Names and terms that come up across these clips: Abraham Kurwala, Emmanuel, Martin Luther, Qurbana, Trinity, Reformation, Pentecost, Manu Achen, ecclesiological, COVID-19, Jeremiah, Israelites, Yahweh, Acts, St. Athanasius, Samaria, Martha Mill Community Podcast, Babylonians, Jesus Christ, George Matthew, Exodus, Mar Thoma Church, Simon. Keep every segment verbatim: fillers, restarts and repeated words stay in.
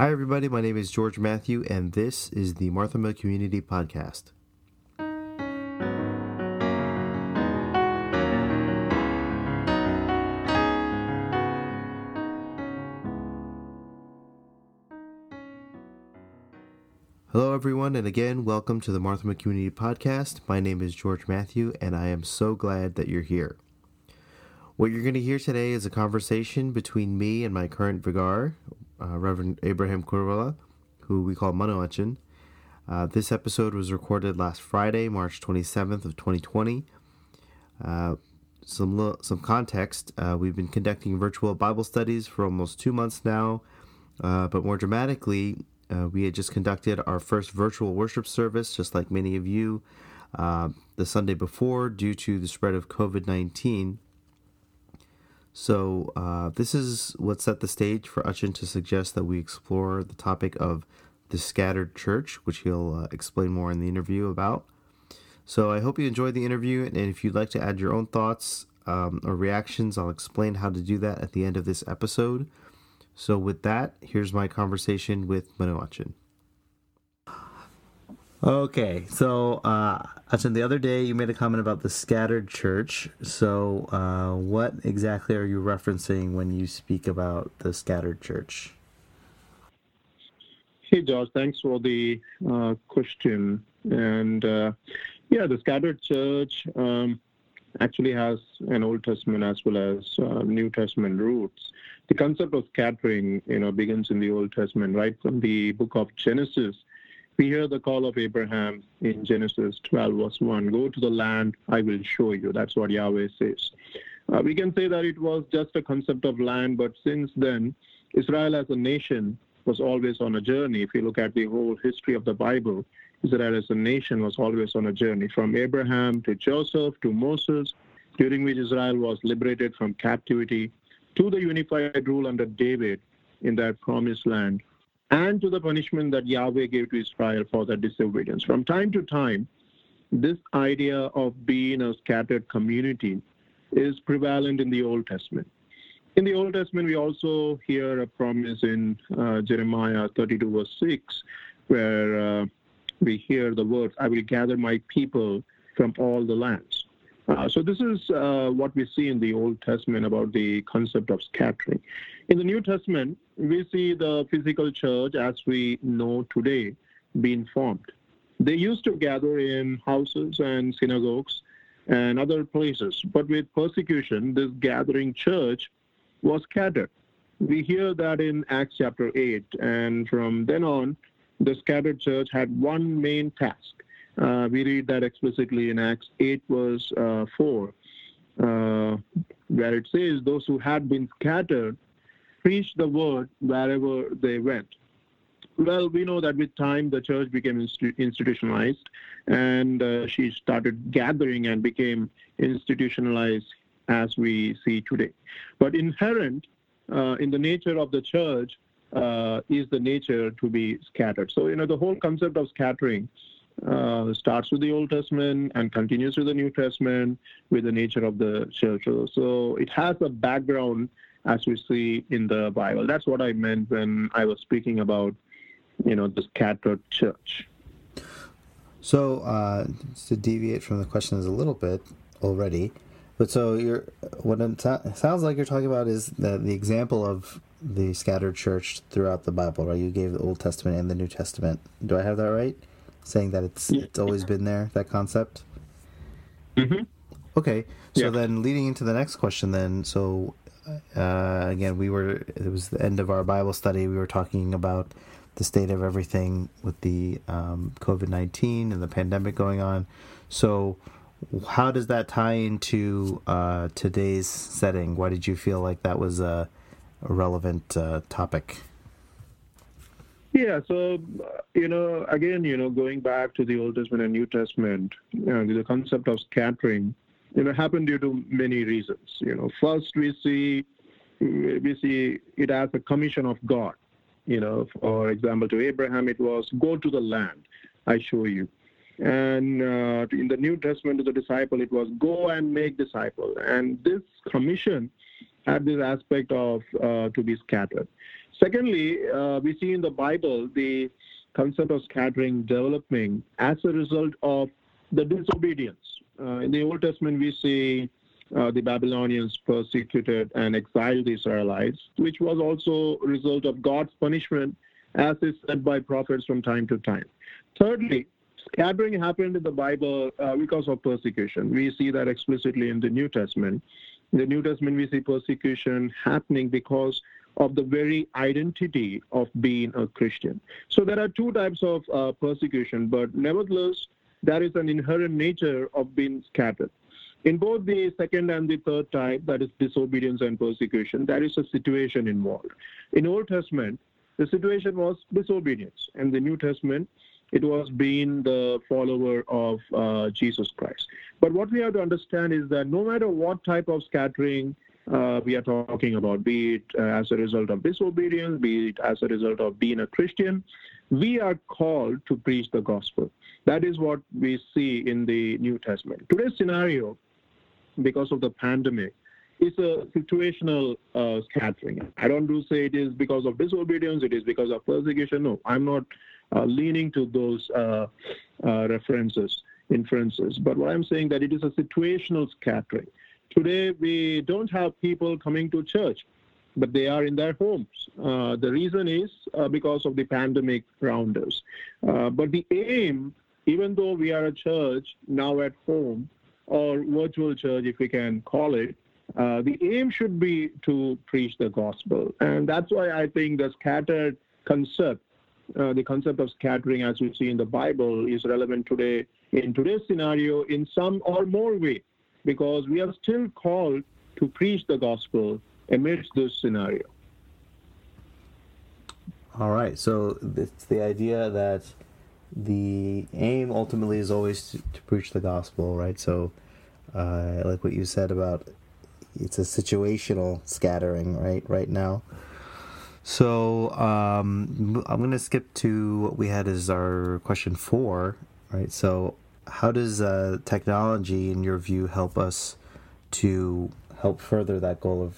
Hi everybody, my name is George Matthew, and this is the Martha Mill Community Podcast. Hello everyone, and again, welcome to the Martha Mill Community Podcast. My name is George Matthew, and I am so glad that you're here. What you're going to hear today is a conversation between me and my current vicar, Uh, Reverend Abraham Kurwala, who we call Manu Achen. Uh, this episode was recorded last Friday, March twenty-seventh of twenty twenty. Uh, some lo- some context, uh, we've been conducting virtual Bible studies for almost two months now, uh, but more dramatically, uh, we had just conducted our first virtual worship service, just like many of you, uh, the Sunday before due to the spread of covid nineteen. So uh, this is what set the stage for Achen to suggest that we explore the topic of the scattered church, which he'll uh, explain more in the interview about. So I hope you enjoyed the interview, and if you'd like to add your own thoughts um, or reactions, I'll explain how to do that at the end of this episode. So with that, here's my conversation with Manu Achen. Okay, so uh, Achen, the other day you made a comment about the scattered church. So uh, what exactly are you referencing when you speak about the scattered church? Hey, George, thanks for the uh, question. And uh, yeah, the scattered church um, actually has an Old Testament as well as uh, New Testament roots. The concept of scattering, you know, begins in the Old Testament, right from the book of Genesis. We hear the call of Abraham in Genesis twelve, verse one. Go to the land I will show you. That's what Yahweh says. Uh, we can say that it was just a concept of land, but since then, Israel as a nation was always on a journey. If you look at the whole history of the Bible, Israel as a nation was always on a journey from Abraham to Joseph to Moses, during which Israel was liberated from captivity to the unified rule under David in that promised land, and to the punishment that Yahweh gave to Israel for their disobedience. From time to time, this idea of being a scattered community is prevalent in the Old Testament. In the Old Testament, we also hear a promise in uh, Jeremiah thirty-two, verse six, where uh, we hear the words, I will gather my people from all the lands. Uh, so this is uh, what we see in the Old Testament about the concept of scattering. In the New Testament, we see the physical church as we know today being formed. They used to gather in houses and synagogues and other places, but with persecution, this gathering church was scattered. We hear that in Acts chapter eight, and from then on, the scattered church had one main task. Uh, we read that explicitly in Acts eight, verse uh, four, uh, where it says, those who had been scattered preached the word wherever they went. Well, we know that with time, the church became inst- institutionalized, and uh, she started gathering and became institutionalized as we see today. But inherent uh, in the nature of the church uh, is the nature to be scattered. So, you know, the whole concept of scattering Uh, starts with the Old Testament and continues with the New Testament with the nature of the church. So it has a background as we see in the Bible. That's what I meant when I was speaking about, you know, the scattered church. So uh, to deviate from the questions a little bit already, but so you're what it sounds like you're talking about is the, the example of the scattered church throughout the Bible, right? You gave the Old Testament and the New Testament. Do I have that right? Saying that it's it's always been there, that concept? Mm-hmm. Okay, so yeah. Then leading into the next question then, so uh, again, we were, it was the end of our Bible study, we were talking about the state of everything with the um, covid nineteen and the pandemic going on. So how does that tie into uh, today's setting? Why did you feel like that was a, a relevant uh, topic? Yeah, so, you know, again, you know, going back to the Old Testament and New Testament, you know, the concept of scattering, you know, happened due to many reasons. You know, first we see we see it as a commission of God. You know, for example, to Abraham it was, go to the land, I show you. And uh, in the New Testament to the disciple it was, go and make disciples. And this commission had this aspect of uh, to be scattered. Secondly, uh, we see in the Bible the concept of scattering developing as a result of the disobedience. Uh, in the Old Testament, we see uh, the Babylonians persecuted and exiled the Israelites, which was also a result of God's punishment, as is said by prophets from time to time. Thirdly, scattering happened in the Bible uh, because of persecution. We see that explicitly in the New Testament. In the New Testament, we see persecution happening because of the very identity of being a Christian. So there are two types of uh, persecution, but nevertheless, that is an inherent nature of being scattered. In both the second and the third type, that is disobedience and persecution, there is a situation involved. In Old Testament, the situation was disobedience, and the New Testament, it was being the follower of uh, Jesus Christ. But what we have to understand is that no matter what type of scattering uh, we are talking about, be it uh, as a result of disobedience, be it as a result of being a Christian, we are called to preach the gospel. That is what we see in the New Testament. Today's scenario, because of the pandemic, is a situational uh, scattering. I don't do say it is because of disobedience, it is because of persecution. No, I'm not uh, leaning to those uh, uh, references, inferences. But what I'm saying that it is a situational scattering. Today, we don't have people coming to church, but they are in their homes. Uh, the reason is uh, because of the pandemic around us. Uh, but the aim, even though we are a church now at home, or virtual church if we can call it, uh, the aim should be to preach the gospel. And that's why I think the scattered concept, uh, the concept of scattering as we see in the Bible is relevant today in today's scenario in some or more way, because we are still called to preach the gospel amidst this scenario. All right, so it's the idea that the aim ultimately is always to, to preach the gospel, right? So uh, like what you said about it's a situational scattering, right, right now. So um, I'm going to skip to what we had as our question four, right? So how does uh, technology, in your view, help us to help further that goal of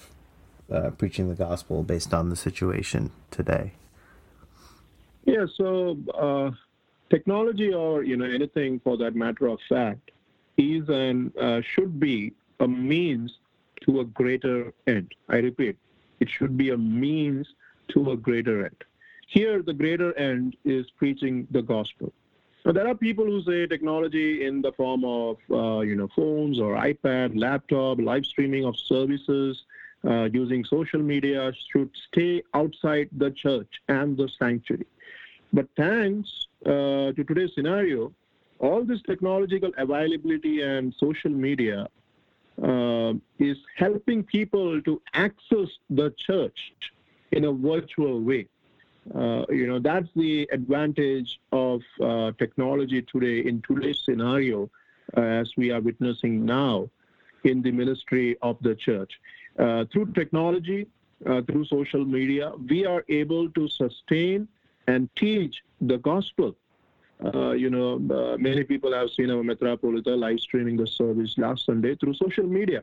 Uh, preaching the gospel based on the situation today? Yeah, so uh, technology or, you know, anything for that matter of fact is and uh, should be a means to a greater end. I repeat, it should be a means to a greater end. Here, the greater end is preaching the gospel. Now, there are people who say technology in the form of, uh, you know, phones or iPad, laptop, live streaming of services, Uh, using social media should stay outside the church and the sanctuary. But thanks uh, to today's scenario, all this technological availability and social media uh, is helping people to access the church in a virtual way. Uh, you know, that's the advantage of uh, technology today in today's scenario, uh, as we are witnessing now in the ministry of the church. Uh, through technology, uh, through social media, we are able to sustain and teach the gospel. Uh, you know, uh, many people have seen our Metropolitan live streaming the service last Sunday through social media.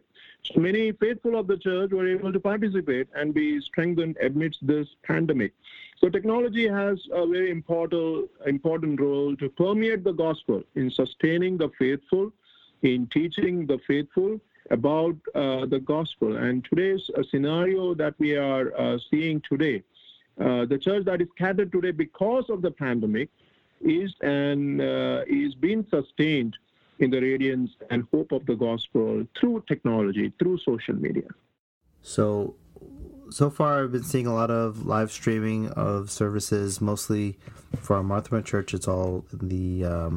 So many faithful of the church were able to participate and be strengthened amidst this pandemic. So technology has a very important, important role to permeate the gospel in sustaining the faithful, in teaching the faithful about uh, the gospel. And today's uh, scenario that we are uh, seeing today, uh, the church that is scattered today because of the pandemic is and uh, is being sustained in the radiance and hope of the gospel through technology, through social media. So, so far I've been seeing a lot of live streaming of services, mostly for our Mar Thoma Church. It's all the, um,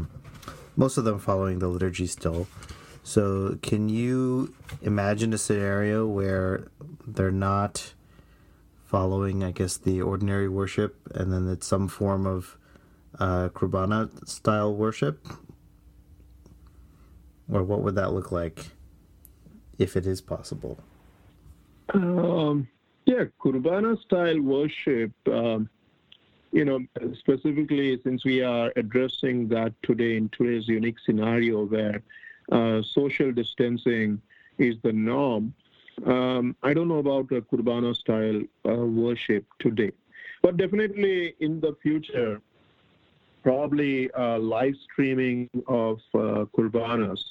most of them following the liturgy still. So can you imagine a scenario where they're not following, I guess, the ordinary worship, and then it's some form of uh, Qurbana-style worship? Or what would that look like if it is possible? Um, yeah, Qurbana-style worship, um, you know, specifically since we are addressing that today in today's unique scenario where Uh, social distancing is the norm. Um, I don't know about uh, Qurbana-style uh, worship today. But definitely in the future, probably uh, live streaming of uh, Qurbanas.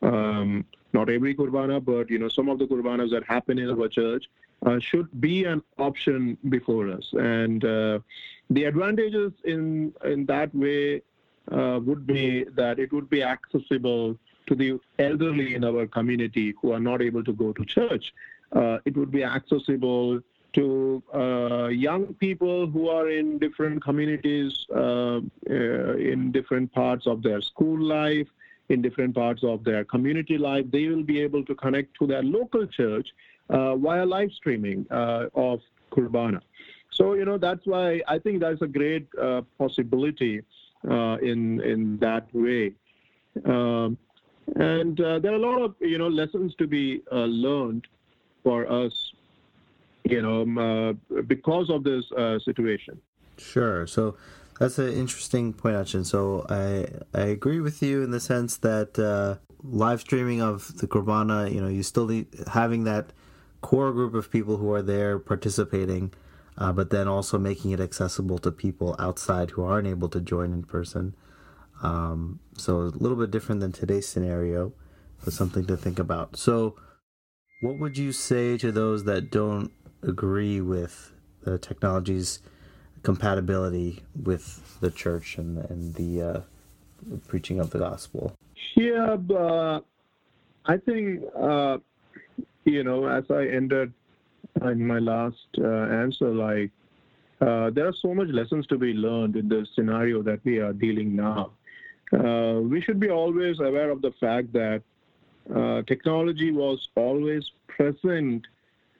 Um, not every Qurbana, but you know, some of the Qurbanas that happen in our church uh, should be an option before us. And uh, the advantages in in that way uh, would be that it would be accessible to the elderly in our community who are not able to go to church. Uh, it would be accessible to uh, young people who are in different communities, uh, uh, in different parts of their school life, in different parts of their community life. They will be able to connect to their local church uh, via live streaming uh, of Qurbana. So, you know, that's why I think that's a great uh, possibility uh, in in that way. Um, and uh, there are a lot of, you know, lessons to be uh, learned for us, you know, uh, because of this uh, situation. Sure. So that's an interesting point, Achin. So I I agree with you in the sense that uh, live streaming of the Qurbana, you know, you still need, having that core group of people who are there participating, uh, but then also making it accessible to people outside who aren't able to join in person. Um, so a little bit different than today's scenario, but something to think about. So what would you say to those that don't agree with the technology's compatibility with the church and, and the uh, preaching of the gospel? Yeah, but I think, uh, you know, as I ended in my last uh, answer, like, uh, there are so much lessons to be learned in the scenario that we are dealing now. Uh, we should be always aware of the fact that uh, technology was always present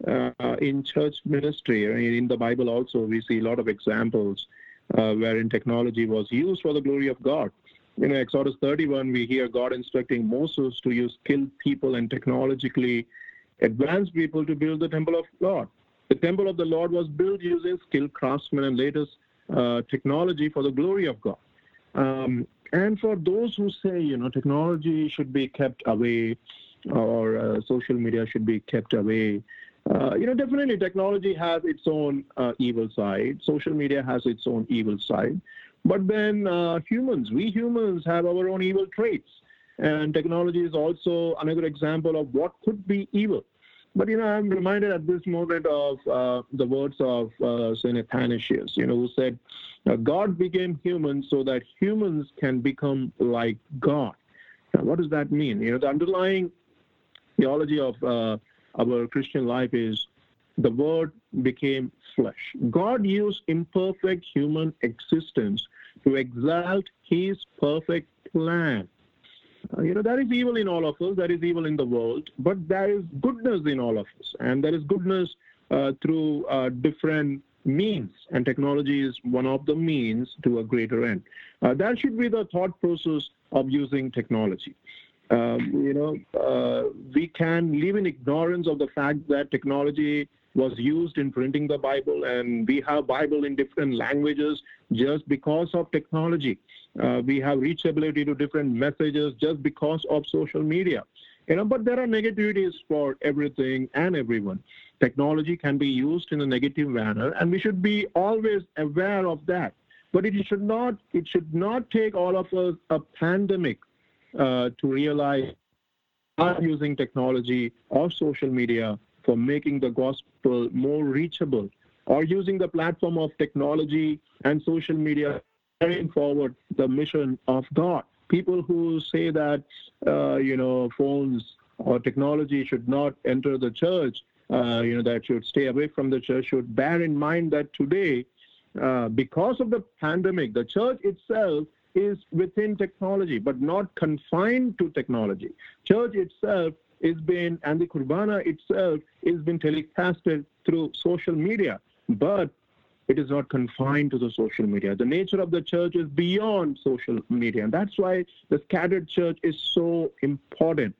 Uh, in church ministry. I mean, in the Bible also, we see a lot of examples uh, wherein technology was used for the glory of God. You know, Exodus thirty-one, we hear God instructing Moses to use skilled people and technologically advanced people to build the temple of God. The temple of the Lord was built using skilled craftsmen and latest uh, technology for the glory of God. Um, and for those who say, you know, technology should be kept away or uh, social media should be kept away, Uh, you know, definitely technology has its own uh, evil side. Social media has its own evil side. But then uh, humans, we humans have our own evil traits. And technology is also another example of what could be evil. But, you know, I'm reminded at this moment of uh, the words of uh, Saint Athanasius, you know, who said, God became human so that humans can become like God. Now, what does that mean? You know, the underlying theology of uh, our Christian life is the Word became flesh. God used imperfect human existence to exalt His perfect plan. Uh, you know, there is evil in all of us, there is evil in the world, but there is goodness in all of us, and there is goodness uh, through uh, different means, and technology is one of the means to a greater end. Uh, that should be the thought process of using technology. Um, you know, uh, we can live in ignorance of the fact that technology was used in printing the Bible, and we have Bible in different languages just because of technology. Uh, we have reachability to different messages just because of social media. You know, but there are negativities for everything and everyone. Technology can be used in a negative manner, and we should be always aware of that. But it should not, it should not take all of us a pandemic Uh, to realize I'm using technology or social media for making the gospel more reachable, or using the platform of technology and social media carrying forward the mission of God. People who say that, uh, you know, phones or technology should not enter the church, uh, you know, that should stay away from the church, should bear in mind that today, uh, because of the pandemic, the church itself is within technology, but not confined to technology. Church itself is being, and the Qurbana itself is being telecasted through social media, but it is not confined to the social media. The nature of the church is beyond social media, and that's why the scattered church is so important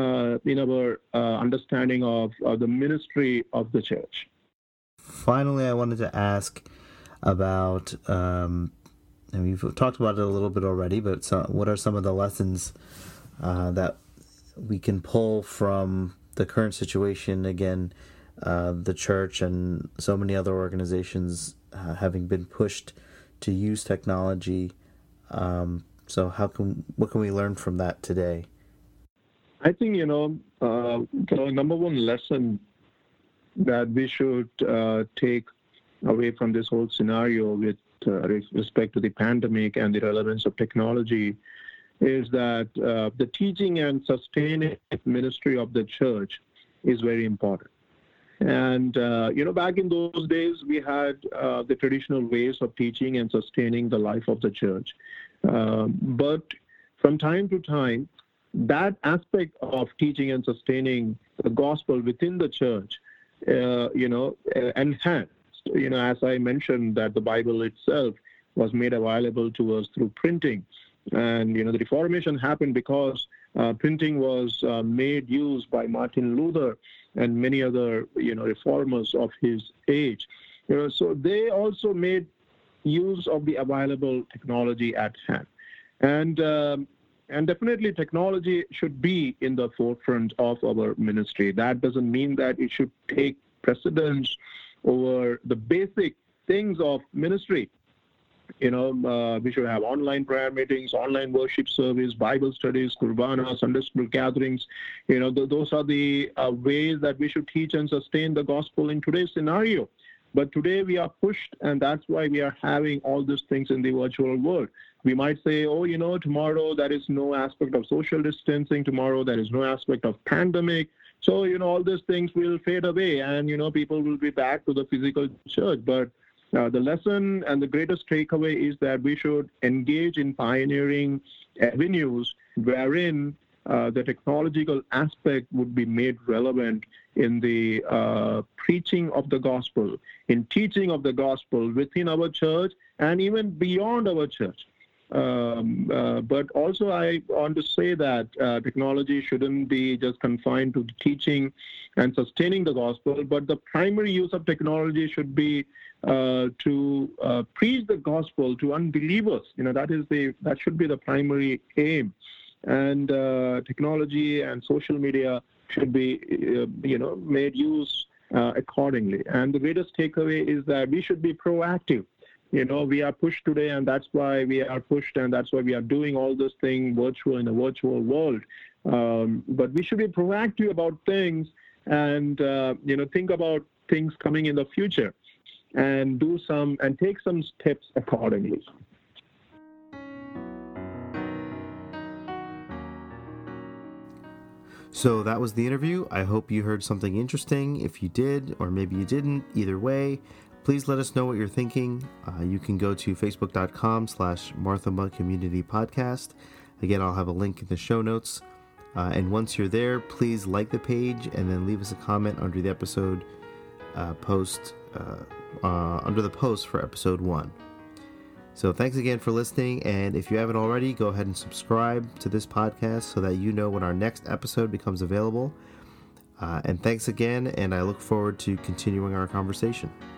uh, in our uh, understanding of, of the ministry of the church. Finally, I wanted to ask about um and we've talked about it a little bit already, but so what are some of the lessons uh, that we can pull from the current situation? Again, uh, the church and so many other organizations uh, having been pushed to use technology. Um, so how can what can we learn from that today? I think, you know, uh, the number one lesson that we should uh, take away from this whole scenario with uh, respect to the pandemic and the relevance of technology is that uh, the teaching and sustaining ministry of the church is very important. And, uh, you know, back in those days, we had uh, the traditional ways of teaching and sustaining the life of the church. Um, but from time to time, that aspect of teaching and sustaining the gospel within the church, uh, you know, enhanced. You know, as I mentioned, that the Bible itself was made available to us through printing. And, you know, the Reformation happened because uh, printing was uh, made use by Martin Luther and many other, you know, reformers of his age. You know, so they also made use of the available technology at hand. And um, and definitely technology should be in the forefront of our ministry. That doesn't mean that it should take precedence over the basic things of ministry. You know, uh, we should have online prayer meetings, online worship service, Bible studies, Qurbana, Sunday school gatherings. You know, th- those are the uh, ways that we should teach and sustain the gospel in today's scenario. But today we are pushed, and that's why we are having all these things in the virtual world. We might say, oh, you know, tomorrow there is no aspect of social distancing. Tomorrow there is no aspect of pandemic. So, you know, all these things will fade away, and, you know, people will be back to the physical church. But Uh, the lesson and the greatest takeaway is that we should engage in pioneering avenues wherein uh, the technological aspect would be made relevant in the uh, preaching of the gospel, in teaching of the gospel within our church and even beyond our church. Um, uh, but also I want to say that uh, technology shouldn't be just confined to teaching and sustaining the gospel, but the primary use of technology should be uh, to uh, preach the gospel to unbelievers. You know, that is the that should be the primary aim. And uh, technology and social media should be, uh, you know, made use uh, accordingly. And the greatest takeaway is that we should be proactive. You know, we are pushed today, and that's why we are pushed, and that's why we are doing all this thing virtual in the virtual world. Um, but we should be proactive about things and, uh, you know, think about things coming in the future and do some and take some steps accordingly. So that was the interview. I hope you heard something interesting. If you did, or maybe you didn't, either way, please let us know what you're thinking. Uh, you can go to facebook.com slash Mar Thoma Community Podcast. Again, I'll have a link in the show notes. Uh, and once you're there, please like the page and then leave us a comment under the episode uh, post, uh, uh, under the post for episode one. So thanks again for listening. And if you haven't already, go ahead and subscribe to this podcast so that you know when our next episode becomes available. Uh, and thanks again. And I look forward to continuing our conversation.